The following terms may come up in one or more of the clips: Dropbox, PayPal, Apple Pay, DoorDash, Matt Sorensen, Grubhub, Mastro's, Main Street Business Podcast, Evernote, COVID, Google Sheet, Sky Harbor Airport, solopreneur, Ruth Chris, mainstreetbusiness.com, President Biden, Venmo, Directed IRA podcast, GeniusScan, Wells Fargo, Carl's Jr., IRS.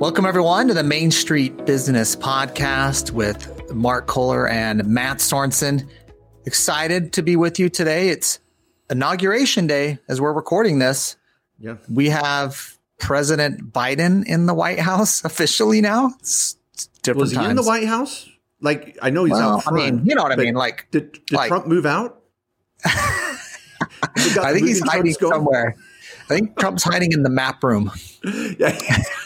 Welcome, everyone, to the Main Street Business Podcast with Mark Kohler and Matt Sorensen. Excited to be with you today. It's Inauguration Day as we're recording this. Yeah. We have President Biden in the White House officially now. Was he in the White House? Like, I know he's out front. I mean, you know what I mean? Like, did Trump move out? I think he's hiding somewhere. I think Trump's hiding in the map room. Yeah.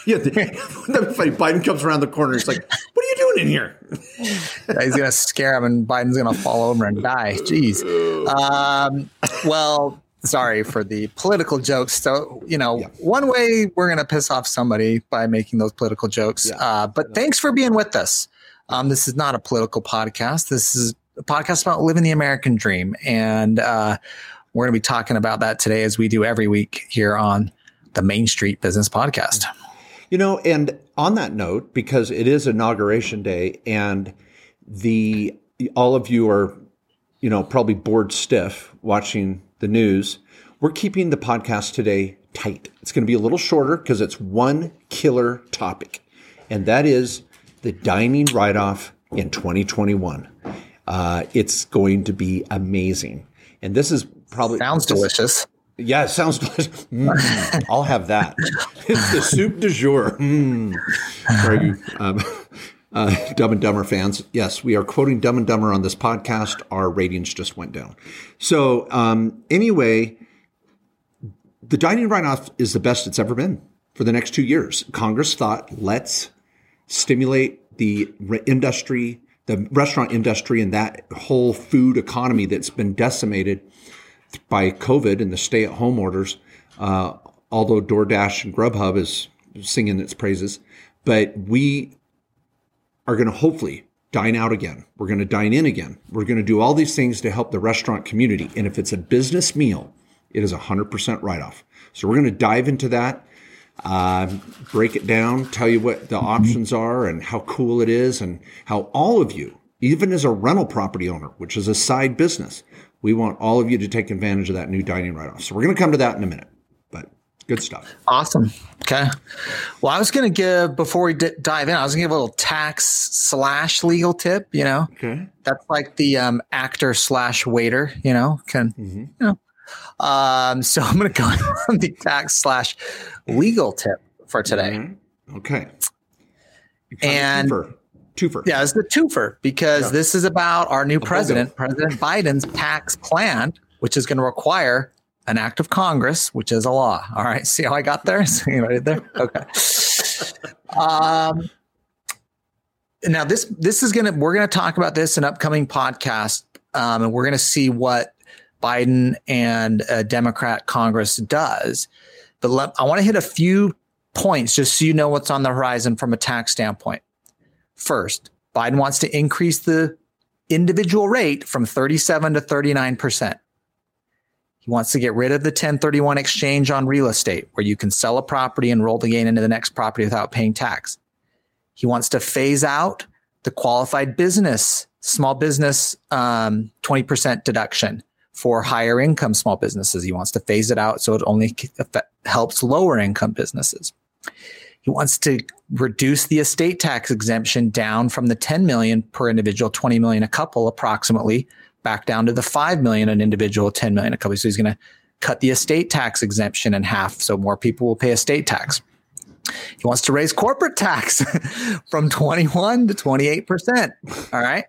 Biden comes around the corner. He's like, what are you doing in here? Yeah, he's going to scare him and Biden's going to fall over and die. Jeez. Well, sorry for the political jokes. So, one way we're going to piss off somebody by making those political jokes. Yeah. But thanks for being with us. This is not a political podcast. This is a podcast about living the American dream. And, we're going to be talking about that today as we do every week here on the Main Street Business Podcast. You know, and on that note, because it is Inauguration Day and all of you are, probably bored stiff watching the news, we're keeping the podcast today tight. It's going to be a little shorter because it's one killer topic, and that is the dining write-off in 2021. It's going to be amazing. And this is probably... Sounds delicious. Yeah, it sounds delicious. I'll have that. It's the soup du jour. For you Dumb and Dumber fans, yes, we are quoting Dumb and Dumber on this podcast. Our ratings just went down. So anyway, the dining write-off is the best it's ever been for the next 2 years. Congress thought, let's stimulate the industry, the restaurant industry, and that whole food economy that's been decimated by COVID and the stay-at-home orders, although DoorDash and Grubhub is singing its praises. But we are going to hopefully dine out again. We're going to dine in again. We're going to do all these things to help the restaurant community. And if it's a business meal, it is 100% write-off. So we're going to dive into that, break it down, tell you what the options are and how cool it is and how all of you, even as a rental property owner, which is a side business, we want all of you to take advantage of that new dining write-off. So we're going to come to that in a minute, but good stuff. Awesome. Okay. Well, I was going to give, before we dive in, I was going to give a little tax/legal tip, Okay. That's like the actor/waiter, So I'm going to go on the tax/legal tip for today. Mm-hmm. Okay. And... Twofer. Yeah, it's the twofer because this is about our new president, President Biden's tax plan, which is going to require an act of Congress, which is a law. All right. See how I got there? See what I did there? Okay. Now this is we're going to talk about this in upcoming podcasts, and we're going to see what Biden and a Democrat Congress does. But I want to hit a few points just so you know what's on the horizon from a tax standpoint. First, Biden wants to increase the individual rate from 37% to 39%. He wants to get rid of the 1031 exchange on real estate, where you can sell a property and roll the gain into the next property without paying tax. He wants to phase out the qualified business, small business 20% deduction for higher income small businesses. He wants to phase it out so it only helps lower income businesses. He wants to reduce the estate tax exemption down from the $10 million per individual, $20 million a couple approximately, back down to the $5 million an individual, $10 million a couple. So he's going to cut the estate tax exemption in half so more people will pay estate tax. He wants to raise corporate tax from 21% to 28%. All right.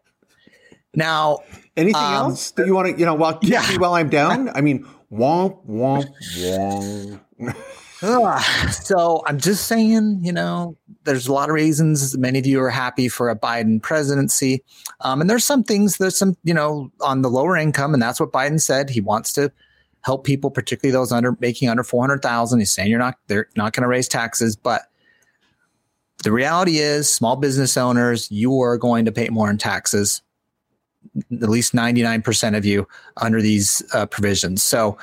Now, anything else that you want to, while I'm down? I mean, womp, womp, womp. So I'm just saying, there's a lot of reasons. Many of you are happy for a Biden presidency. And there's some, on the lower income. And that's what Biden said. He wants to help people, particularly those making under 400,000. He's saying they're not going to raise taxes. But the reality is small business owners, you are going to pay more in taxes, at least 99% of you under these provisions. So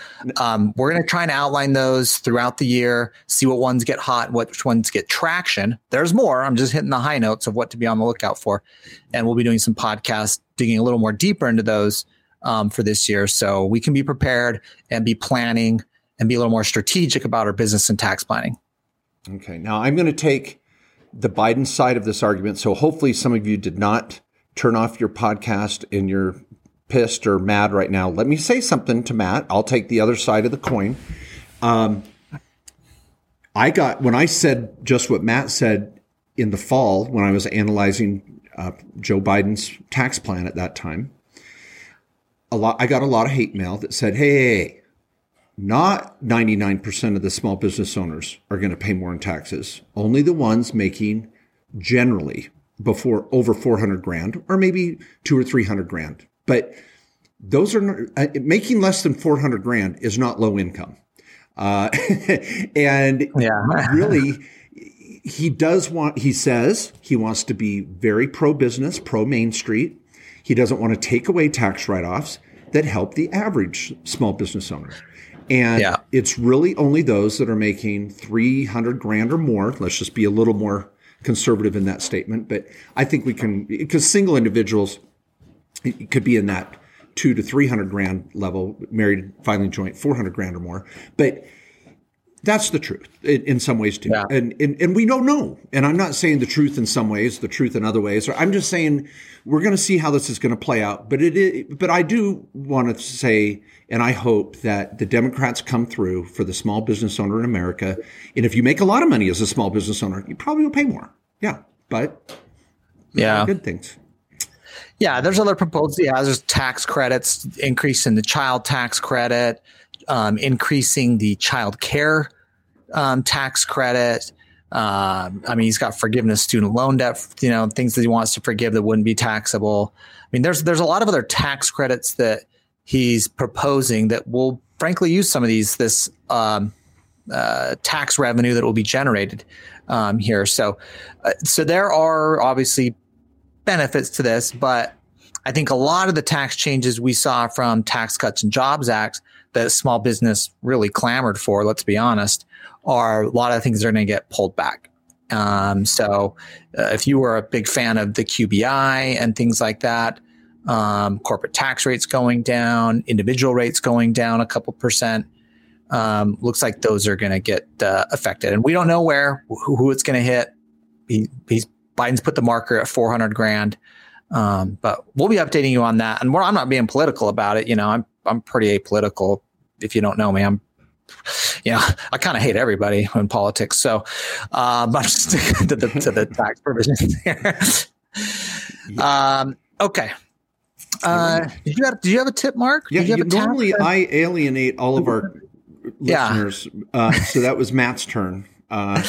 we're going to try and outline those throughout the year, see what ones get hot, which ones get traction. There's more. I'm just hitting the high notes of what to be on the lookout for. And we'll be doing some podcasts, digging a little more deeper into those for this year. So we can be prepared and be planning and be a little more strategic about our business and tax planning. Okay. Now I'm going to take the Biden side of this argument. So hopefully some of you did not turn off your podcast and you're pissed or mad right now. Let me say something to Matt. I'll take the other side of the coin. When I said just what Matt said in the fall, when I was analyzing Joe Biden's tax plan at that time, I got a lot of hate mail that said, hey, not 99% of the small business owners are going to pay more in taxes. Only the ones making generally before over 400 grand or maybe 200 or 300 grand. But those are making less than 400 grand is not low income. And yeah. Really, he says he wants to be very pro-business, pro-Main Street. He doesn't want to take away tax write-offs that help the average small business owner. And yeah. It's really only those that are making 300 grand or more. Let's just be a little more conservative in that statement. But I think we can, because single individuals, it could be in that 200 to 300 grand level, married, filing joint, 400 grand or more. But that's the truth in some ways too. Yeah. And we don't know. And I'm not saying the truth in some ways, the truth in other ways. I'm just saying we're going to see how this is going to play out. But I do want to say, and I hope that the Democrats come through for the small business owner in America. And if you make a lot of money as a small business owner, you probably will pay more. Yeah, but yeah, good things. Yeah, there's other proposals. Yeah, there's tax credits, increasing the child tax credit, increasing the child care tax credit. I mean, he's got forgiveness student loan debt, you know, things that he wants to forgive that wouldn't be taxable. I mean, there's a lot of other tax credits that he's proposing that will frankly use some of this tax revenue that will be generated here. So there are obviously benefits to this, but I think a lot of the tax changes we saw from Tax Cuts and Jobs Act that small business really clamored for, let's be honest, are a lot of things that are going to get pulled back. So if you were a big fan of the QBI and things like that, corporate tax rates going down, individual rates going down a couple percent, looks like those are going to get affected. And we don't know who it's going to hit. Biden's put the marker at 400 grand. But we'll be updating you on that. And I'm not being political about it. You know, I'm pretty apolitical. If you don't know me, I kind of hate everybody in politics. So, I'm just sticking to the tax provisions here. Okay. Do you have a tip, Mark? Yeah. Normally I alienate all of our listeners. So that was Matt's turn. I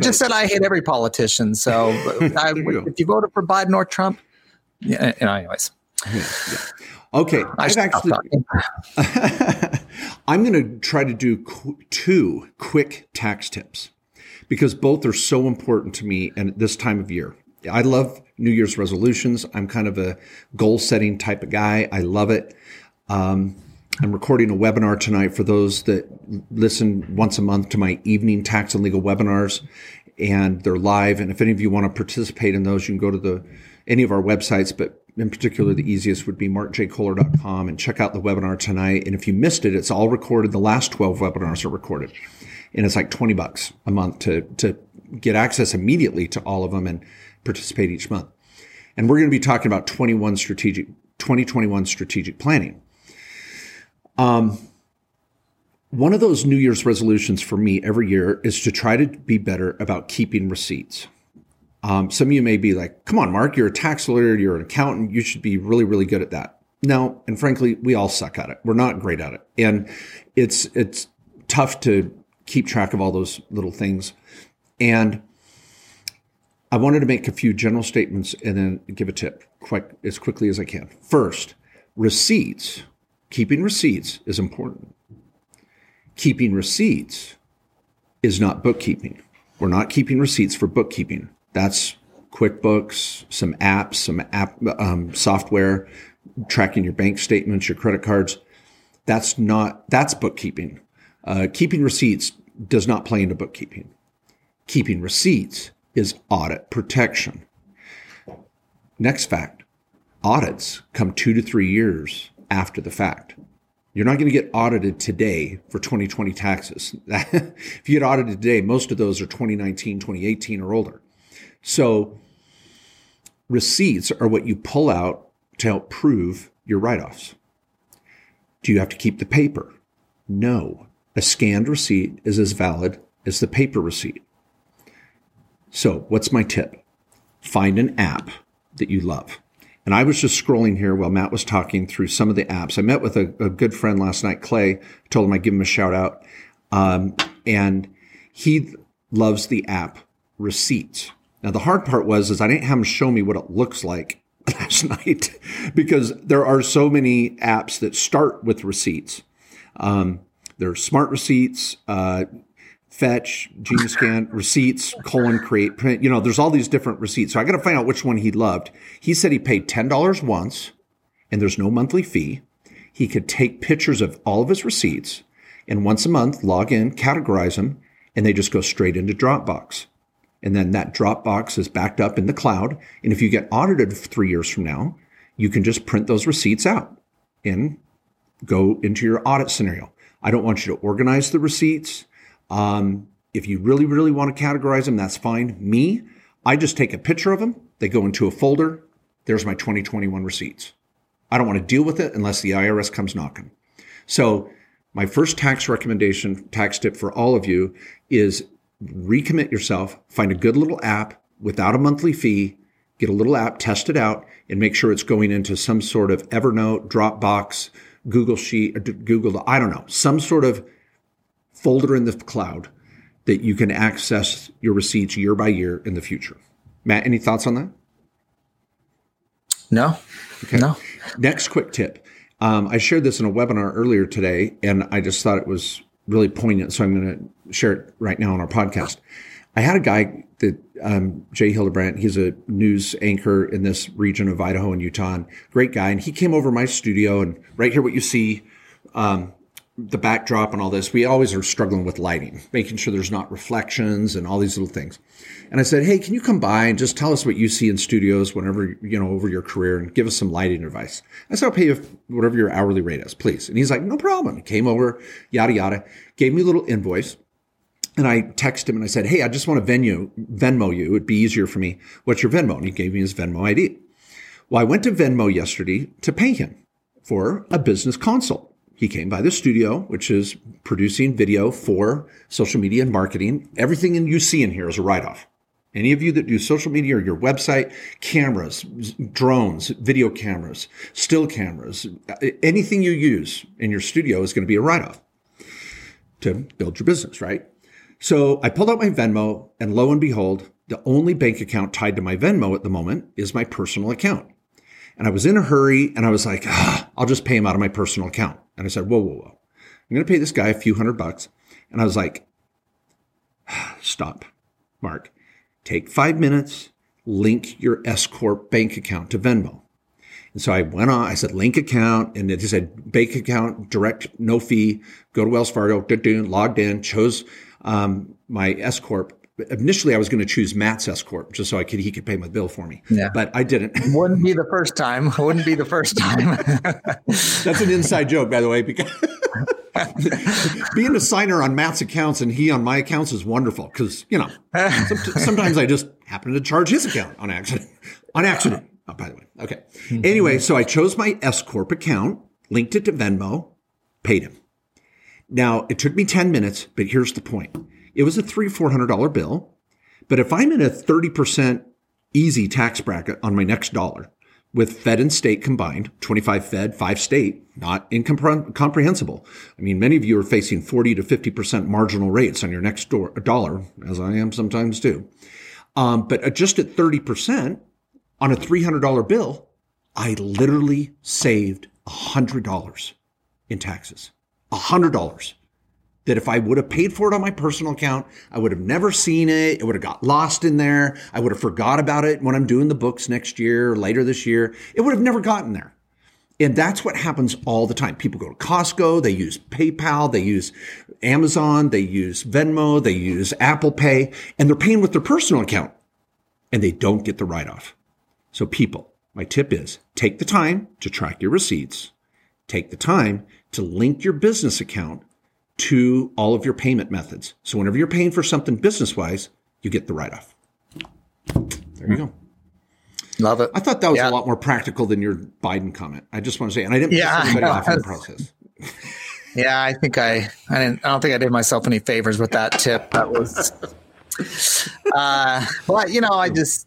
just said I hate every politician. So if you voted for Biden or Trump, anyways. Yeah. Okay. I'm going to try to do two quick tax tips because both are so important to me and at this time of year. I love New Year's resolutions. I'm kind of a goal setting type of guy. I love it. I'm recording a webinar tonight for those that listen once a month to my evening tax and legal webinars, and they're live. And if any of you want to participate in those, you can go to any of our websites, but in particular, the easiest would be markjkohler.com and check out the webinar tonight. And if you missed it, it's all recorded. The last 12 webinars are recorded, and it's like $20 a month to get access immediately to all of them and participate each month. And we're going to be talking about 2021 strategic planning. One of those New Year's resolutions for me every year is to try to be better about keeping receipts. Some of you may be like, come on, Mark, you're a tax lawyer, you're an accountant, you should be really, really good at that. No, and frankly, we all suck at it. We're not great at it. And it's tough to keep track of all those little things. And I wanted to make a few general statements and then give a tip as quickly as I can. First, receipts. Keeping receipts is important. Keeping receipts is not bookkeeping. We're not keeping receipts for bookkeeping. That's QuickBooks, some apps, software, tracking your bank statements, your credit cards. That's bookkeeping. Keeping receipts does not play into bookkeeping. Keeping receipts is audit protection. Next fact, audits come 2 to 3 years after the fact. You're not going to get audited today for 2020 taxes. If you get audited today, most of those are 2019, 2018 or older. So receipts are what you pull out to help prove your write-offs. Do you have to keep the paper? No. A scanned receipt is as valid as the paper receipt. So what's my tip? Find an app that you love. And I was just scrolling here while Matt was talking through some of the apps. I met with a good friend last night, Clay. I told him I'd give him a shout out. And he loves the app Receipts. Now, the hard part was I didn't have him show me what it looks like last night because there are so many apps that start with receipts. There are Smart Receipts, Fetch, GeniusScan, Receipts, Create, Print. You know, there's all these different receipts. So I got to find out which one he loved. He said he paid $10 once and there's no monthly fee. He could take pictures of all of his receipts and once a month log in, categorize them, and they just go straight into Dropbox. And then that Dropbox is backed up in the cloud. And if you get audited 3 years from now, you can just print those receipts out and go into your audit scenario. I don't want you to organize the receipts. If you really, really want to categorize them, that's fine. Me, I just take a picture of them. They go into a folder. There's my 2021 receipts. I don't want to deal with it unless the IRS comes knocking. So my first tax recommendation, tax tip for all of you is recommit yourself, find a good little app without a monthly fee, get a little app, test it out, and make sure it's going into some sort of Evernote, Dropbox, Google Sheet, or Google, I don't know, some sort of folder in the cloud that you can access your receipts year by year in the future. Matt, any thoughts on that? No. Okay. No. Next quick tip. I shared this in a webinar earlier today, and I just thought it was really poignant, so I'm going to share it right now on our podcast. I had a guy that Jay Hildebrandt, he's a news anchor in this region of Idaho and Utah, and great guy. And he came over my studio, and right here, what you see, the backdrop and all this, we always are struggling with lighting, making sure there's not reflections and all these little things. And I said, hey, can you come by and just tell us what you see in studios whenever, you know, over your career and give us some lighting advice? I said, I'll pay you whatever your hourly rate is, please. And he's like, no problem. He came over, yada, yada, gave me a little invoice. And I texted him and I said, hey, I just want to Venmo you. It'd be easier for me. What's your Venmo? And he gave me his Venmo ID. Well, I went to Venmo yesterday to pay him for a business consult. He came by the studio, which is producing video for social media and marketing. Everything you see in here is a write-off. Any of you that do social media or your website, cameras, drones, video cameras, still cameras, anything you use in your studio is going to be a write-off to build your business, right? So I pulled out my Venmo, and lo and behold, the only bank account tied to my Venmo at the moment is my personal account. And I was in a hurry, and I was like, I'll just pay him out of my personal account. And I said, whoa. I'm going to pay this guy a few $100. And I was like, stop, Mark. Take 5 minutes, link your S-Corp bank account to Venmo. And so I went on, I said, link account. And it said, bank account, direct, no fee. Go to Wells Fargo, logged in, chose my S-Corp. Initially, I was going to choose Matt's S-Corp just so he could pay my bill for me. Yeah. But I didn't. Wouldn't be the first time. That's an inside joke, by the way, because being a signer on Matt's accounts and he on my accounts is wonderful because, you know, sometimes I just happen to charge his account on accident. Oh, by the way. Okay. Mm-hmm. Anyway, so I chose my S-Corp account, linked it to Venmo, paid him. Now, it took me 10 minutes, but here's the point. It was a $300-$400 bill, but if I'm in a 30% easy tax bracket on my next dollar with fed and state combined, 25 fed, 5 state, not incomprehensible. I mean, many of you are facing 40 to 50% marginal rates on your next dollar, as I am sometimes too. But just at 30% on a $300 bill, I literally saved $100 in taxes, $100. That if I would have paid for it on my personal account, I would have never seen it. It would have got lost in there. I would have forgot about it when I'm doing the books next year or later this year. It would have never gotten there. And that's what happens all the time. People go to Costco. They use PayPal. They use Amazon. They use Venmo. They use Apple Pay. And they're paying with their personal account. And they don't get the write-off. So people, my tip is take the time to track your receipts. Take the time to link your business account to all of your payment methods. So whenever you're paying for something business-wise, you get the write-off. There you go. Love it. I thought that was a lot more practical than your Biden comment. I just want to say, and I didn't piss anybody off in the process. Yeah, I think I didn't. I don't think I did myself any favors with that tip. That was, but you know, I just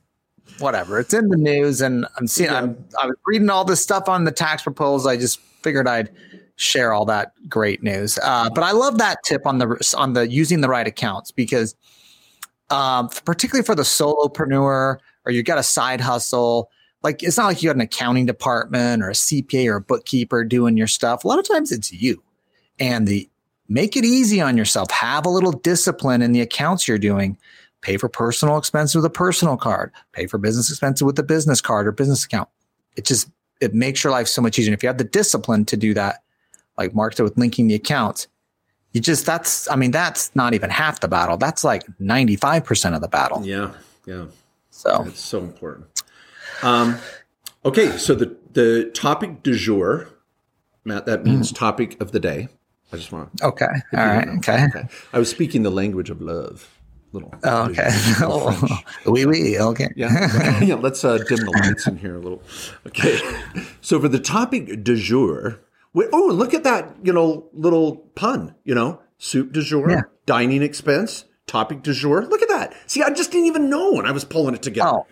whatever. It's in the news, and I'm seeing. I was reading all this stuff on the tax proposal. I just figured I'd share all that great news. But I love that tip on the using the right accounts because, particularly for the solopreneur or you got a side hustle. Like, it's not like you had an accounting department or a CPA or a bookkeeper doing your stuff. A lot of times it's you. And the make it easy on yourself. Have a little discipline in the accounts you're doing. Pay for personal expenses with a personal card. Pay for business expenses with a business card or business account. It makes your life so much easier. And if you have the discipline to do that, like Mark said with linking the accounts, that's not even half the battle. That's like 95% of the battle. Yeah, yeah. So it's so important. Okay, so the topic du jour, Matt, that means topic of the day. I just want to. Okay. All right. Okay. I was speaking the language of love. Little. Oh, okay. Oui, oui. Okay. Yeah. Yeah. Let's dim the lights in here a little. Okay. So for the topic du jour, look at that, little pun, soup du jour, dining expense, topic du jour. Look at that. See, I just didn't even know when I was pulling it together. Oh.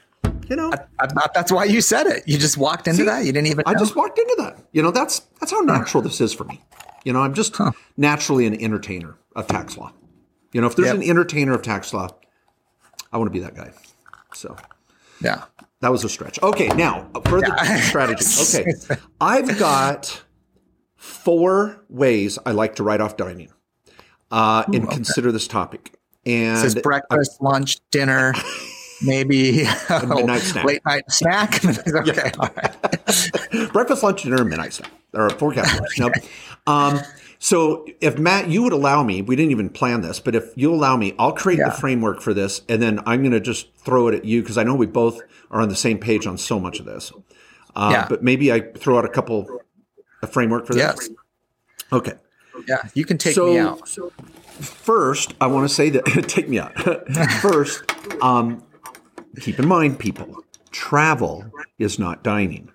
That's why you said it. You just walked into that. You didn't even know. I just walked into that. That's how natural this is for me. I'm just naturally an entertainer of tax law. If there's an entertainer of tax law, I want to be that guy. So that was a stretch. Okay. Now further strategy. Okay. I've got 4 ways I like to write off dining, consider this topic. And this is breakfast, lunch, dinner. Maybe late night snack. Okay, all right. Breakfast, lunch, dinner, midnight snack, or 4 categories. Okay. Nope. So if Matt, you would allow me, we didn't even plan this, but if you allow me, I'll create the framework for this, and then I'm going to just throw it at you because I know we both are on the same page on so much of this. But maybe I throw out a framework for this. Yes. Okay. Yeah, you can take me out. So first, I want to say that take me out. First, keep in mind, people, travel is not dining.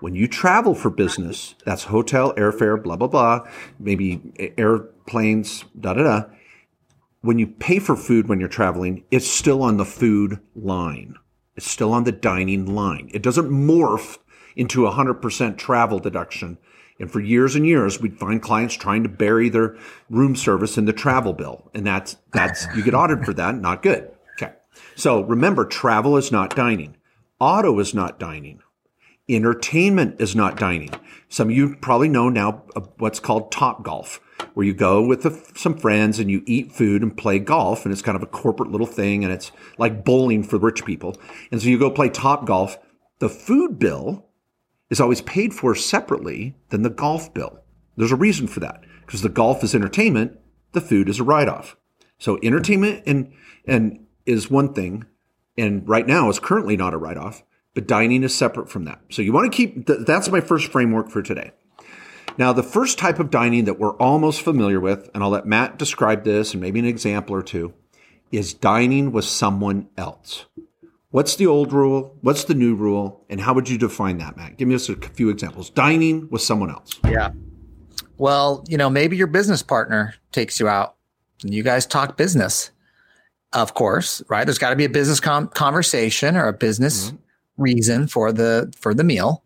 When you travel for business, that's hotel, airfare, blah, blah, blah, maybe airplanes, da, da, da. When you pay for food when you're traveling, it's still on the food line. It's still on the dining line. It doesn't morph into 100% travel deduction. And for years and years, we'd find clients trying to bury their room service in the travel bill. And that's you get audited for that. Not good. So remember, travel is not dining. Auto is not dining. Entertainment is not dining. Some of you probably know now what's called Topgolf, where you go with some friends and you eat food and play golf. And it's kind of a corporate little thing. And it's like bowling for rich people. And so you go play Topgolf. The food bill is always paid for separately than the golf bill. There's a reason for that, because the golf is entertainment. The food is a write-off. So entertainment and is one thing, and right now is currently not a write-off, but dining is separate from that. So you want to keep that's my first framework for today. Now, the first type of dining that we're almost familiar with, and I'll let Matt describe this and maybe an example or two, is dining with someone else. What's the old rule? What's the new rule? And how would you define that, Matt? Give me just a few examples. Dining with someone else. Yeah. Well, maybe your business partner takes you out and you guys talk business. Of course, right? There's got to be a business conversation or a business reason for the meal,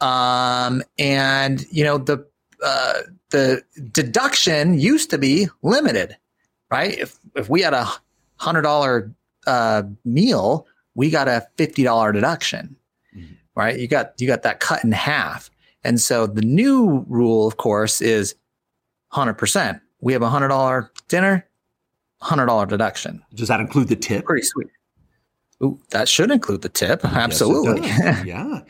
and the deduction used to be limited, right? If we had a $100 meal, we got a $50 deduction, right? You got that cut in half, and so the new rule, of course, is 100%. We have a $100 dinner. $100 deduction. Does that include the tip? Pretty sweet. Ooh, that should include the tip. Absolutely. Yes, yeah.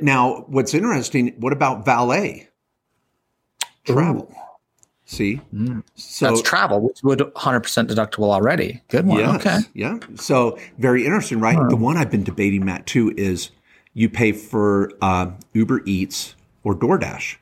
Now, what's interesting, what about valet? Travel. Ooh. See? Mm. So that's travel, which would 100% deductible already. Good one. Yes, okay. Yeah. So very interesting, right? The one I've been debating, Matt, too, is you pay for Uber Eats or DoorDash.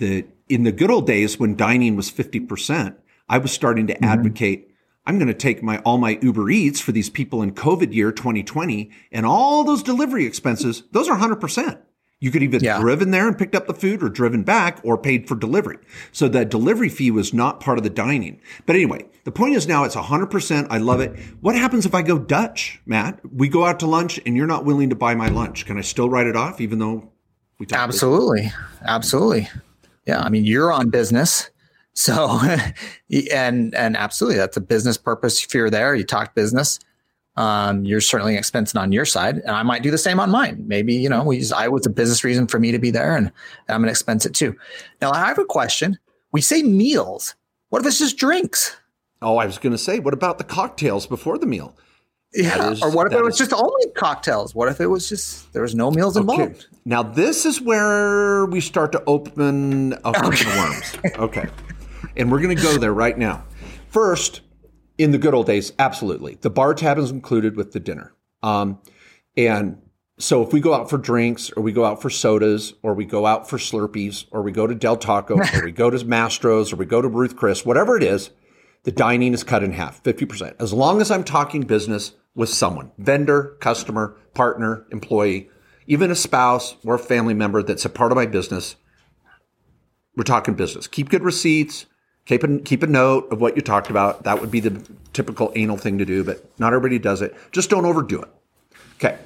In the good old days when dining was 50%, I was starting to advocate, I'm going to take all my Uber Eats for these people in COVID year 2020 and all those delivery expenses, those are 100%. You could either driven there and picked up the food or driven back or paid for delivery. So the delivery fee was not part of the dining. But anyway, the point is now it's 100%. I love it. What happens if I go Dutch, Matt? We go out to lunch and you're not willing to buy my lunch. Can I still write it off even though we talked? Absolutely. Yeah. I mean, you're on business. So, and absolutely, that's a business purpose. If you're there, you talk business. You're certainly expensing on your side, and I might do the same on mine. Maybe, I was a business reason for me to be there, and I'm going to expense it too. Now, I have a question. We say meals. What if it's just drinks? Oh, I was going to say, what about the cocktails before the meal? Yeah. Or what if it was just only cocktails? What if it was just, there was no meals involved? Okay. Now, this is where we start to open up the worms. Okay. And we're going to go there right now. First, in the good old days, absolutely. The bar tab is included with the dinner. And so if we go out for drinks or we go out for sodas or we go out for Slurpees or we go to Del Taco or we go to Mastro's or we go to Ruth Chris, whatever it is, the dining is cut in half, 50%. As long as I'm talking business with someone, vendor, customer, partner, employee, even a spouse or a family member that's a part of my business, we're talking business. Keep good receipts. Keep a note of what you talked about. That would be the typical anal thing to do, but not everybody does it. Just don't overdo it. Okay.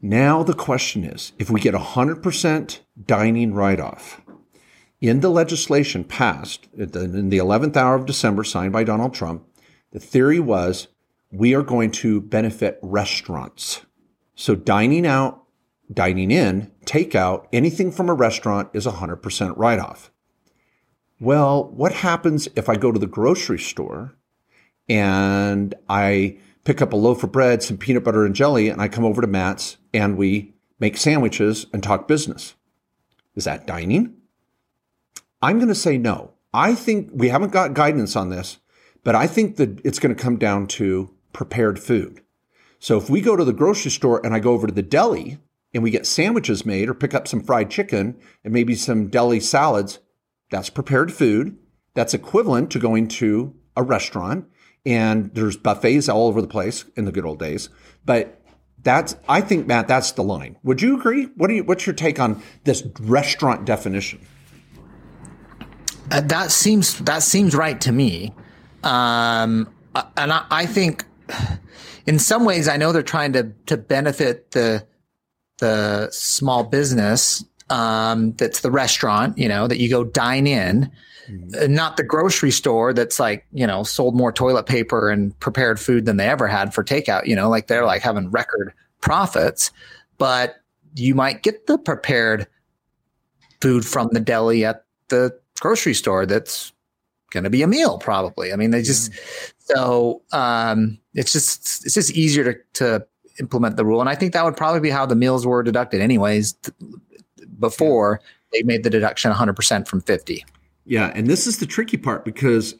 Now the question is, if we get 100% dining write-off, in the legislation passed in the 11th hour of December, signed by Donald Trump, the theory was we are going to benefit restaurants. So dining out, dining in, takeout, anything from a restaurant is 100% write-off. Well, what happens if I go to the grocery store and I pick up a loaf of bread, some peanut butter and jelly, and I come over to Matt's and we make sandwiches and talk business? Is that dining? I'm going to say no. I think we haven't got guidance on this, but I think that it's going to come down to prepared food. So if we go to the grocery store and I go over to the deli and we get sandwiches made or pick up some fried chicken and maybe some deli salads, that's prepared food. That's equivalent to going to a restaurant, and there's buffets all over the place in the good old days. But I think, Matt, that's the line. Would you agree? What's your take on this restaurant definition? That seems right to me. And I think in some ways, I know they're trying to benefit the small business. That's the restaurant, that you go dine in, not the grocery store that's like, sold more toilet paper and prepared food than they ever had for takeout, like they're like having record profits, but you might get the prepared food from the deli at the grocery store. That's going to be a meal probably. I mean, they just, it's just easier to implement the rule. And I think that would probably be how the meals were deducted anyways, before they made the deduction 100% from 50. Yeah. And this is the tricky part, because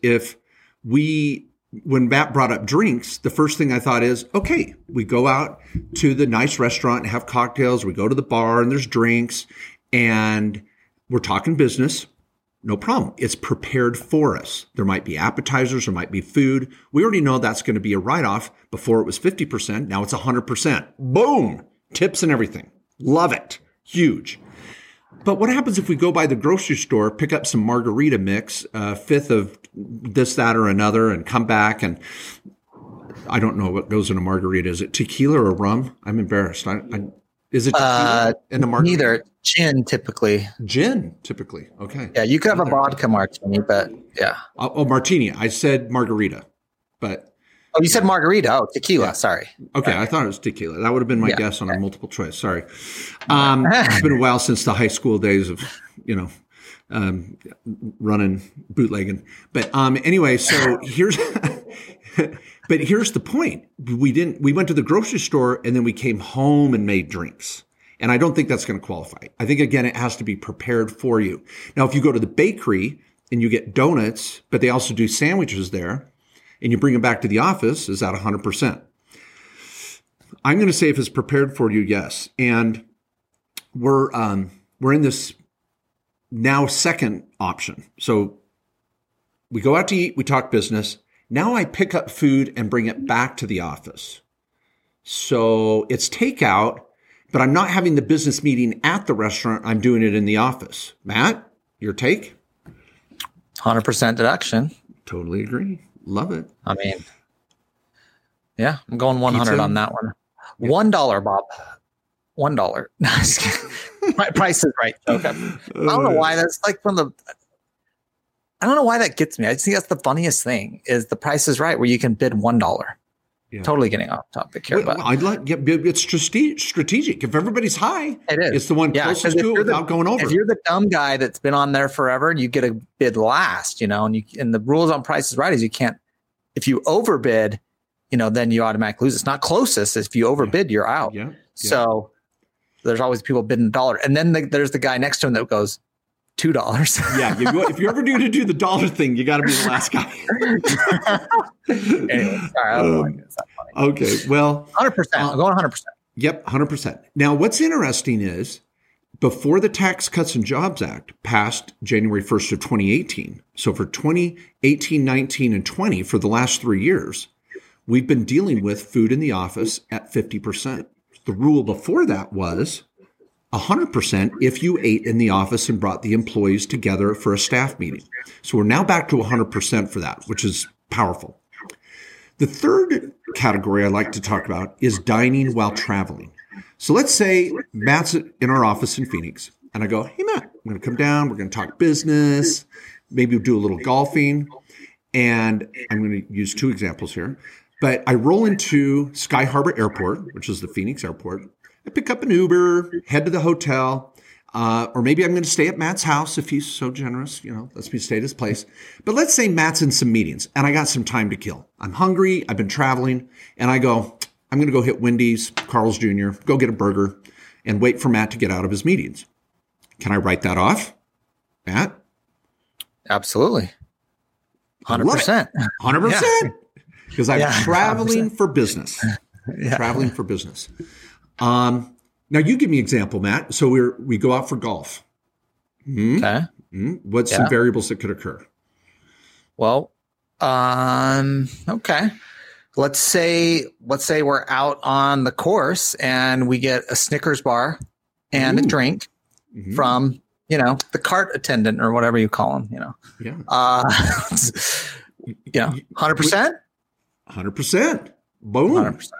when Matt brought up drinks, the first thing I thought is, okay, we go out to the nice restaurant and have cocktails. We go to the bar and there's drinks and we're talking business. No problem. It's prepared for us. There might be appetizers. There might be food. We already know that's going to be a write-off. Before it was 50%. Now it's 100%. Boom. Tips and everything. Love it. Huge. But what happens if we go by the grocery store, pick up some margarita mix, a fifth of this, that, or another, and come back? And I don't know what goes in a margarita. Is it tequila or rum? I'm embarrassed. Is it tequila in a margarita? Neither. Gin, typically. Okay. Yeah, you could have a vodka martini, but yeah. Oh, martini. I said margarita, but. Oh, you said margarita. Oh, tequila. Yeah. Sorry. Okay. I thought it was tequila. That would have been my guess on a multiple choice. Sorry. It's been a while since the high school days of, running bootlegging. But anyway, so here's the point. We went to the grocery store and then we came home and made drinks. And I don't think that's going to qualify. I think, again, it has to be prepared for you. Now, if you go to the bakery and you get donuts, but they also do sandwiches there, and you bring them back to the office, is that 100%? I'm going to say if it's prepared for you, yes. And we're in this now second option. So we go out to eat, we talk business. Now I pick up food and bring it back to the office. So it's takeout, but I'm not having the business meeting at the restaurant. I'm doing it in the office. Matt, your take? 100% deduction. Totally agree. Love it. I mean, yeah, I'm going 100 pizza on that one. Yep. $1, Bob. $1. My price is right. Okay. I don't know why that's like from the... I don't know why that gets me. I just think that's the funniest thing is the price is right where you can bid $1. Yeah. Totally getting off topic here. Well, but I'd like, yeah, it's strategic. If everybody's high, it is. It's the one closest to it without going over. If you're the dumb guy that's been on there forever, you get a bid last, you know, and the rules on Price is Right is you can't, if you overbid, you know, then you automatically lose. It's not closest. If you overbid, you're out. Yeah. So there's always people bidding $1. And then there's the guy next to him that goes, $2. Yeah, if you ever do the dollar thing, you got to be the last guy. Anyway, sorry, I don't like it. It's not funny. Okay, well, 100%. I'm going 100%. Yep, 100%. Now, what's interesting is before the Tax Cuts and Jobs Act passed January 1st of 2018. So for 2018, 19, and 20 for the last 3 years, we've been dealing with food in the office at 50%. The rule before that was 100% if you ate in the office and brought the employees together for a staff meeting. So we're now back to 100% for that, which is powerful. The third category I like to talk about is dining while traveling. So let's say Matt's in our office in Phoenix, and I go, hey, Matt, I'm going to come down. We're going to talk business. Maybe we'll do a little golfing. And I'm going to use two examples here. But I roll into Sky Harbor Airport, which is the Phoenix airport. I pick up an Uber, head to the hotel, or maybe I'm going to stay at Matt's house if he's so generous, you know, lets me stay at his place. But let's say Matt's in some meetings and I got some time to kill. I'm hungry. I've been traveling and I go, I'm going to go hit Wendy's, Carl's Jr., go get a burger and wait for Matt to get out of his meetings. Can I write that off, Matt? Absolutely. 100%. 100%. Because I'm traveling 100%. For business. Yeah. Traveling for business. Now you give me an example, Matt. So we go out for golf. Okay. What's some variables that could occur? Well, okay. Let's say we're out on the course and we get a Snickers bar and a drink from, you know, the cart attendant or whatever you call them, you know. Yeah. Yeah. 100%? 100%. Boom. 100%.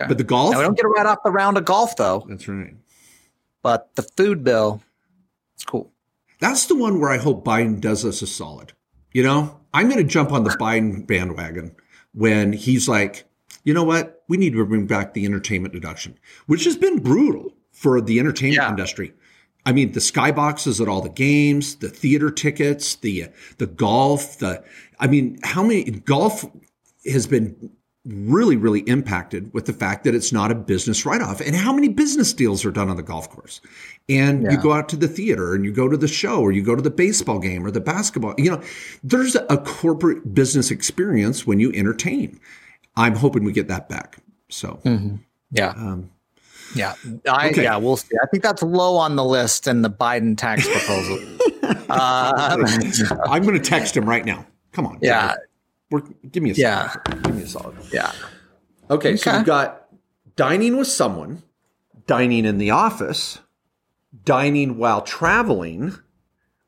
Okay. But the golf. Now, we don't get right off the round of golf, though. That's right. But the food bill, it's cool. That's the one where I hope Biden does us a solid. You know, I'm going to jump on the Biden bandwagon when he's like, you know what? We need to bring back the entertainment deduction, which has been brutal for the entertainment industry. I mean, the skyboxes at all the games, the theater tickets, the golf, I mean, how many golf has been really, really impacted with the fact that it's not a business write-off and how many business deals are done on the golf course. And you go out to the theater and you go to the show or you go to the baseball game or the basketball. You know, there's a corporate business experience when you entertain. I'm hoping we get that back. So, okay. Yeah, we'll see. I think that's low on the list in the Biden tax proposal. I'm going to text him right now. Come on. Yeah. Jared. Give me a solid. Give me a solid. Yeah. Okay. So we've got dining with someone, dining in the office, dining while traveling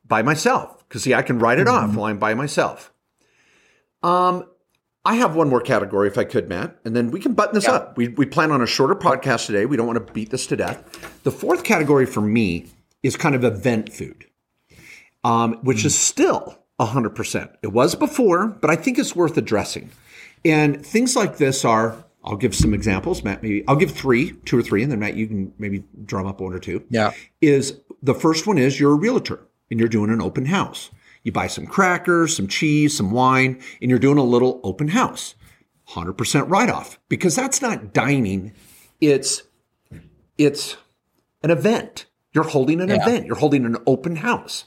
by myself. Because, see, I can write it off while I'm by myself. I have one more category if I could, Matt, and then we can button this up. We plan on a shorter podcast today. We don't want to beat this to death. The fourth category for me is kind of event food, which is still 100%. It was before, but I think it's worth addressing. And things like this are, I'll give some examples, Matt, maybe I'll give two or three, and then Matt, you can maybe drum up one or two. Yeah. Is the first one is you're a realtor and you're doing an open house. You buy some crackers, some cheese, some wine, and you're doing a little open house. 100% write-off because that's not dining. It's an event. You're holding an event. You're holding an open house.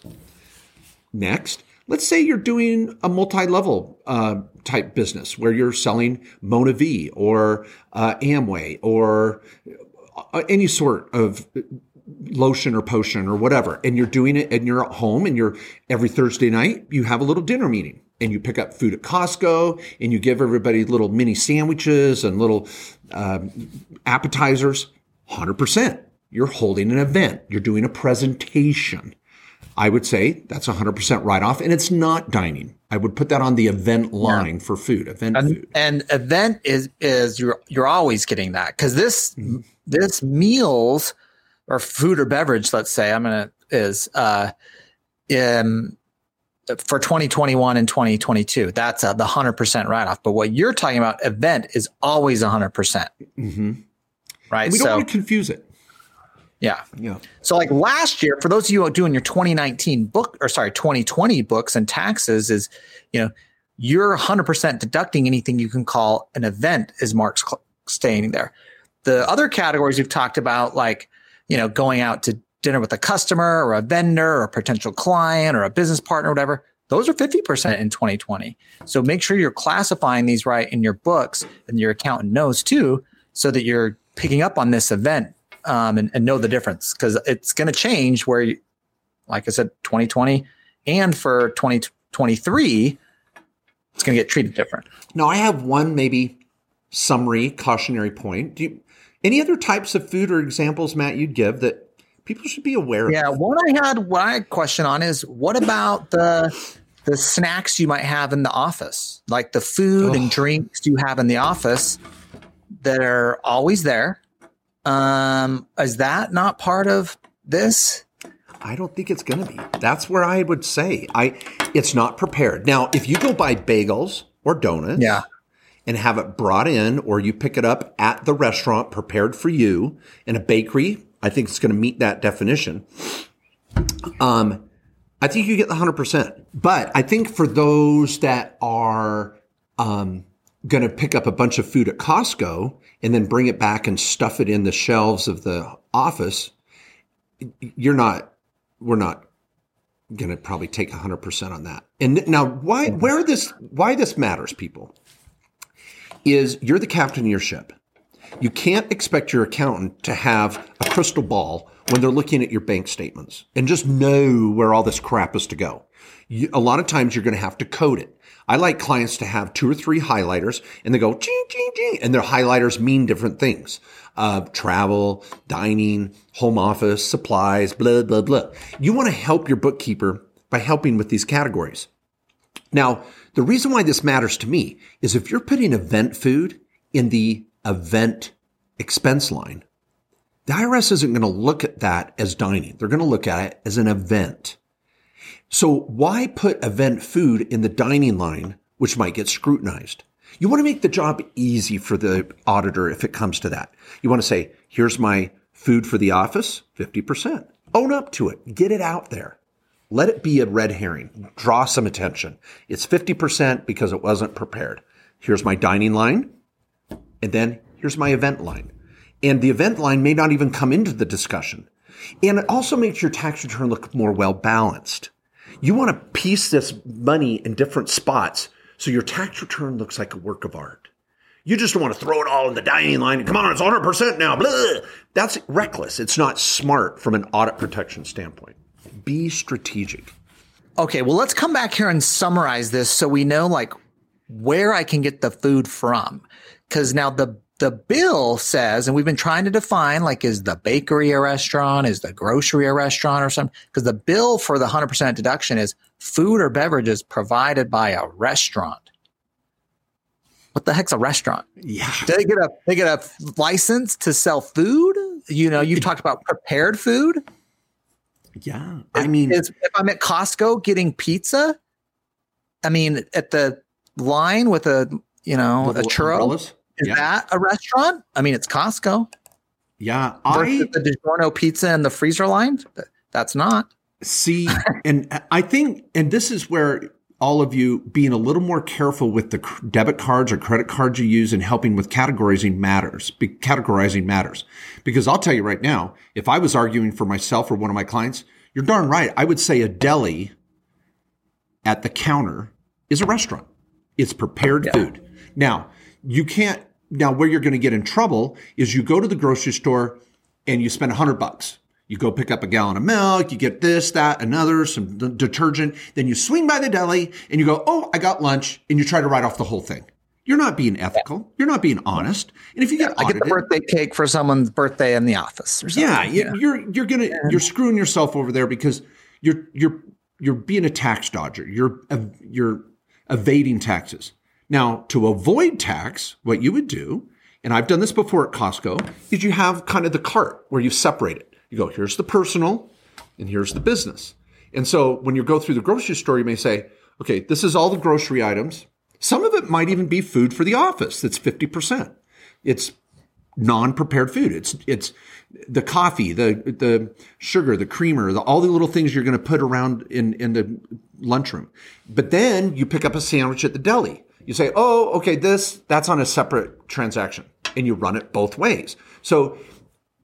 Next. Let's say you're doing a multi-level type business where you're selling MonaVie or Amway or any sort of lotion or potion or whatever. And you're doing it and you're at home and you're every Thursday night, you have a little dinner meeting. and you pick up food at Costco and you give everybody little mini sandwiches and little appetizers, 100%. You're holding an event. You're doing a presentation. I would say that's 100% write-off, and it's not dining. I would put that on the event line for food, food. And event is you're always getting that, because this meals or food or beverage, let's say, for 2021 and 2022, that's the 100% write-off. But what you're talking about, event, is always 100%. Mm-hmm. Right? And we don't want to confuse it. Yeah. So like last year, for those of you who are doing your 2020 books and taxes, is, you're 100% deducting anything you can call an event, is Mark's staying there. The other categories we've talked about, like, going out to dinner with a customer or a vendor or a potential client or a business partner, or whatever, those are 50% in 2020. So make sure you're classifying these right in your books, and your accountant knows too, so that you're picking up on this event. And know the difference, because it's going to change where, like I said, 2020 and for 2023, it's going to get treated different. Now, I have one maybe summary cautionary point. Any other types of food or examples, Matt, you'd give that people should be aware of? Yeah, what I had question on is, what about the snacks you might have in the office, like the food and drinks you have in the office that are always there? Is that not part of this? I don't think it's going to be. That's where I would say it's not prepared. Now, if you go buy bagels or donuts and have it brought in, or you pick it up at the restaurant prepared for you in a bakery, I think it's going to meet that definition. I think you get the 100%. But I think for those that are going to pick up a bunch of food at Costco and then bring it back and stuff it in the shelves of the office, we're not going to probably take 100% on that. And now why this matters, people, is you're the captain of your ship. You can't expect your accountant to have a crystal ball when they're looking at your bank statements and just know where all this crap is to go. A lot of times you're going to have to code it. I like clients to have 2 or 3 highlighters, and they go, ching, ching, ching, and their highlighters mean different things. Travel, dining, home office, supplies, blah, blah, blah. You want to help your bookkeeper by helping with these categories. Now, the reason why this matters to me is if you're putting event food in the event expense line, the IRS isn't going to look at that as dining. They're going to look at it as an event. So why put event food in the dining line, which might get scrutinized? You want to make the job easy for the auditor if it comes to that. You want to say, here's my food for the office, 50%. Own up to it. Get it out there. Let it be a red herring. Draw some attention. It's 50% because it wasn't prepared. Here's my dining line. And then here's my event line. And the event line may not even come into the discussion. And it also makes your tax return look more well-balanced. You want to piece this money in different spots so your tax return looks like a work of art. You just don't want to throw it all in the dining line. Come on, it's 100% now. Blah. That's reckless. It's not smart from an audit protection standpoint. Be strategic. Okay, well, let's come back here and summarize this so we know where I can get the food from. Because now the bill says, and we've been trying to define, is the bakery a restaurant? Is the grocery a restaurant or something? Because the bill for the 100% deduction is food or beverages provided by a restaurant. What the heck's a restaurant? Yeah. Do they get a license to sell food? You've talked about prepared food. Yeah. If I'm at Costco getting pizza, at the line with a churro. Umbrellas? Is that a restaurant? It's Costco. Yeah. The DiGiorno pizza in the freezer line? That's not. See, and I think, and this is where all of you being a little more careful with the debit cards or credit cards you use and helping with categorizing matters. Because I'll tell you right now, if I was arguing for myself or one of my clients, you're darn right. I would say a deli at the counter is a restaurant. It's prepared food. Now, where you're going to get in trouble is you go to the grocery store and you spend $100. You go pick up a gallon of milk, you get this, that, another, some detergent. Then you swing by the deli and you go, oh, I got lunch. And you try to write off the whole thing. You're not being ethical. Yeah. You're not being honest. And if you get audited, I get the birthday cake for someone's birthday in the office or something. Yeah, yeah. You're screwing yourself over there because you're being a tax dodger. You're evading taxes. Now, to avoid tax, what you would do, and I've done this before at Costco, is you have kind of the cart where you separate it. You go, here's the personal and here's the business. And so when you go through the grocery store, you may say, okay, this is all the grocery items. Some of it might even be food for the office. That's 50%. It's non-prepared food. It's the coffee, the sugar, the creamer, all the little things you're going to put around in the lunchroom. But then you pick up a sandwich at the deli. You say, oh, okay, that's on a separate transaction. And you run it both ways. So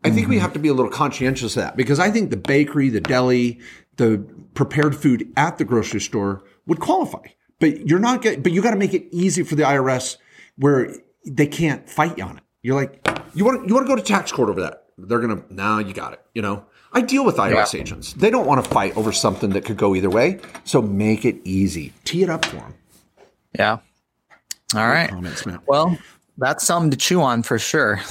I think we have to be a little conscientious of that, because I think the bakery, the deli, the prepared food at the grocery store would qualify. But you're not getting, but you got to make it easy for the IRS where they can't fight you on it. You're like, you want to go to tax court over that? They're going to, no, you got it. You know, I deal with IRS agents. They don't want to fight over something that could go either way. So make it easy. Tee it up for them. Yeah. All right. Comments, man. Well, that's something to chew on for sure.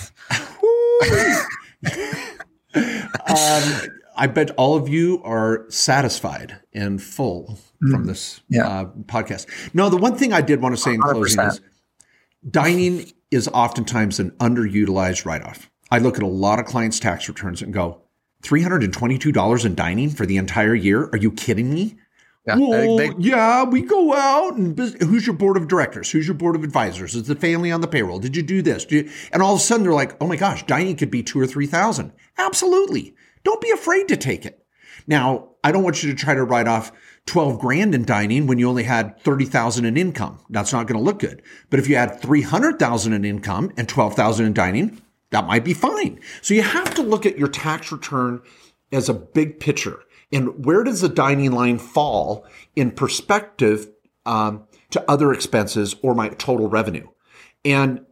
I bet all of you are satisfied and full from this podcast. No, the one thing I did want to say in closing 100%. Is dining is oftentimes an underutilized write-off. I look at a lot of clients' tax returns and go, $322 in dining for the entire year? Are you kidding me? Yeah, well, we go out and who's your board of directors? Who's your board of advisors? Is the family on the payroll? Did you do this? And all of a sudden they're like, oh my gosh, dining could be $2,000 or $3,000. Absolutely. Don't be afraid to take it. Now, I don't want you to try to write off $12,000 in dining when you only had $30,000 in income. That's not going to look good. But if you had $300,000 in income and $12,000 in dining, that might be fine. So you have to look at your tax return as a big picture. And where does the dining line fall in perspective to other expenses or my total revenue? And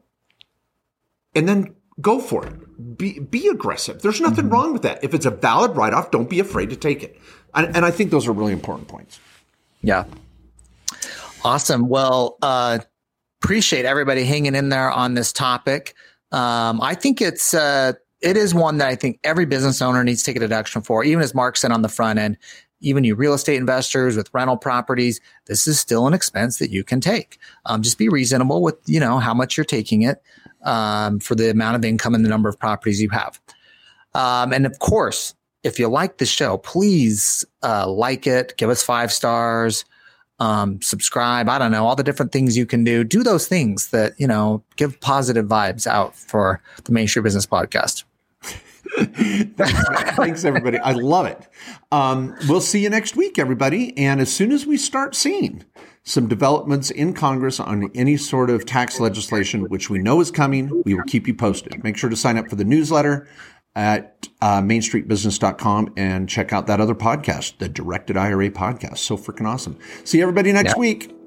then go for it. Be aggressive. There's nothing wrong with that. If it's a valid write-off, don't be afraid to take it. And I think those are really important points. Yeah. Awesome. Well, appreciate everybody hanging in there on this topic. I think it is one that I think every business owner needs to take a deduction for, even as Mark said on the front end, even you real estate investors with rental properties, this is still an expense that you can take. Just be reasonable with, how much you're taking it for the amount of income and the number of properties you have. And of course, if you like the show, please like it, give us 5 stars, subscribe. I don't know, all the different things you can do. Do those things that, give positive vibes out for the Main Street Business Podcast. Thanks, everybody. I love it. We'll see you next week, everybody. And as soon as we start seeing some developments in Congress on any sort of tax legislation, which we know is coming, we will keep you posted. Make sure to sign up for the newsletter at mainstreetbusiness.com and check out that other podcast, the Directed IRA podcast. So freaking awesome. See everybody next week.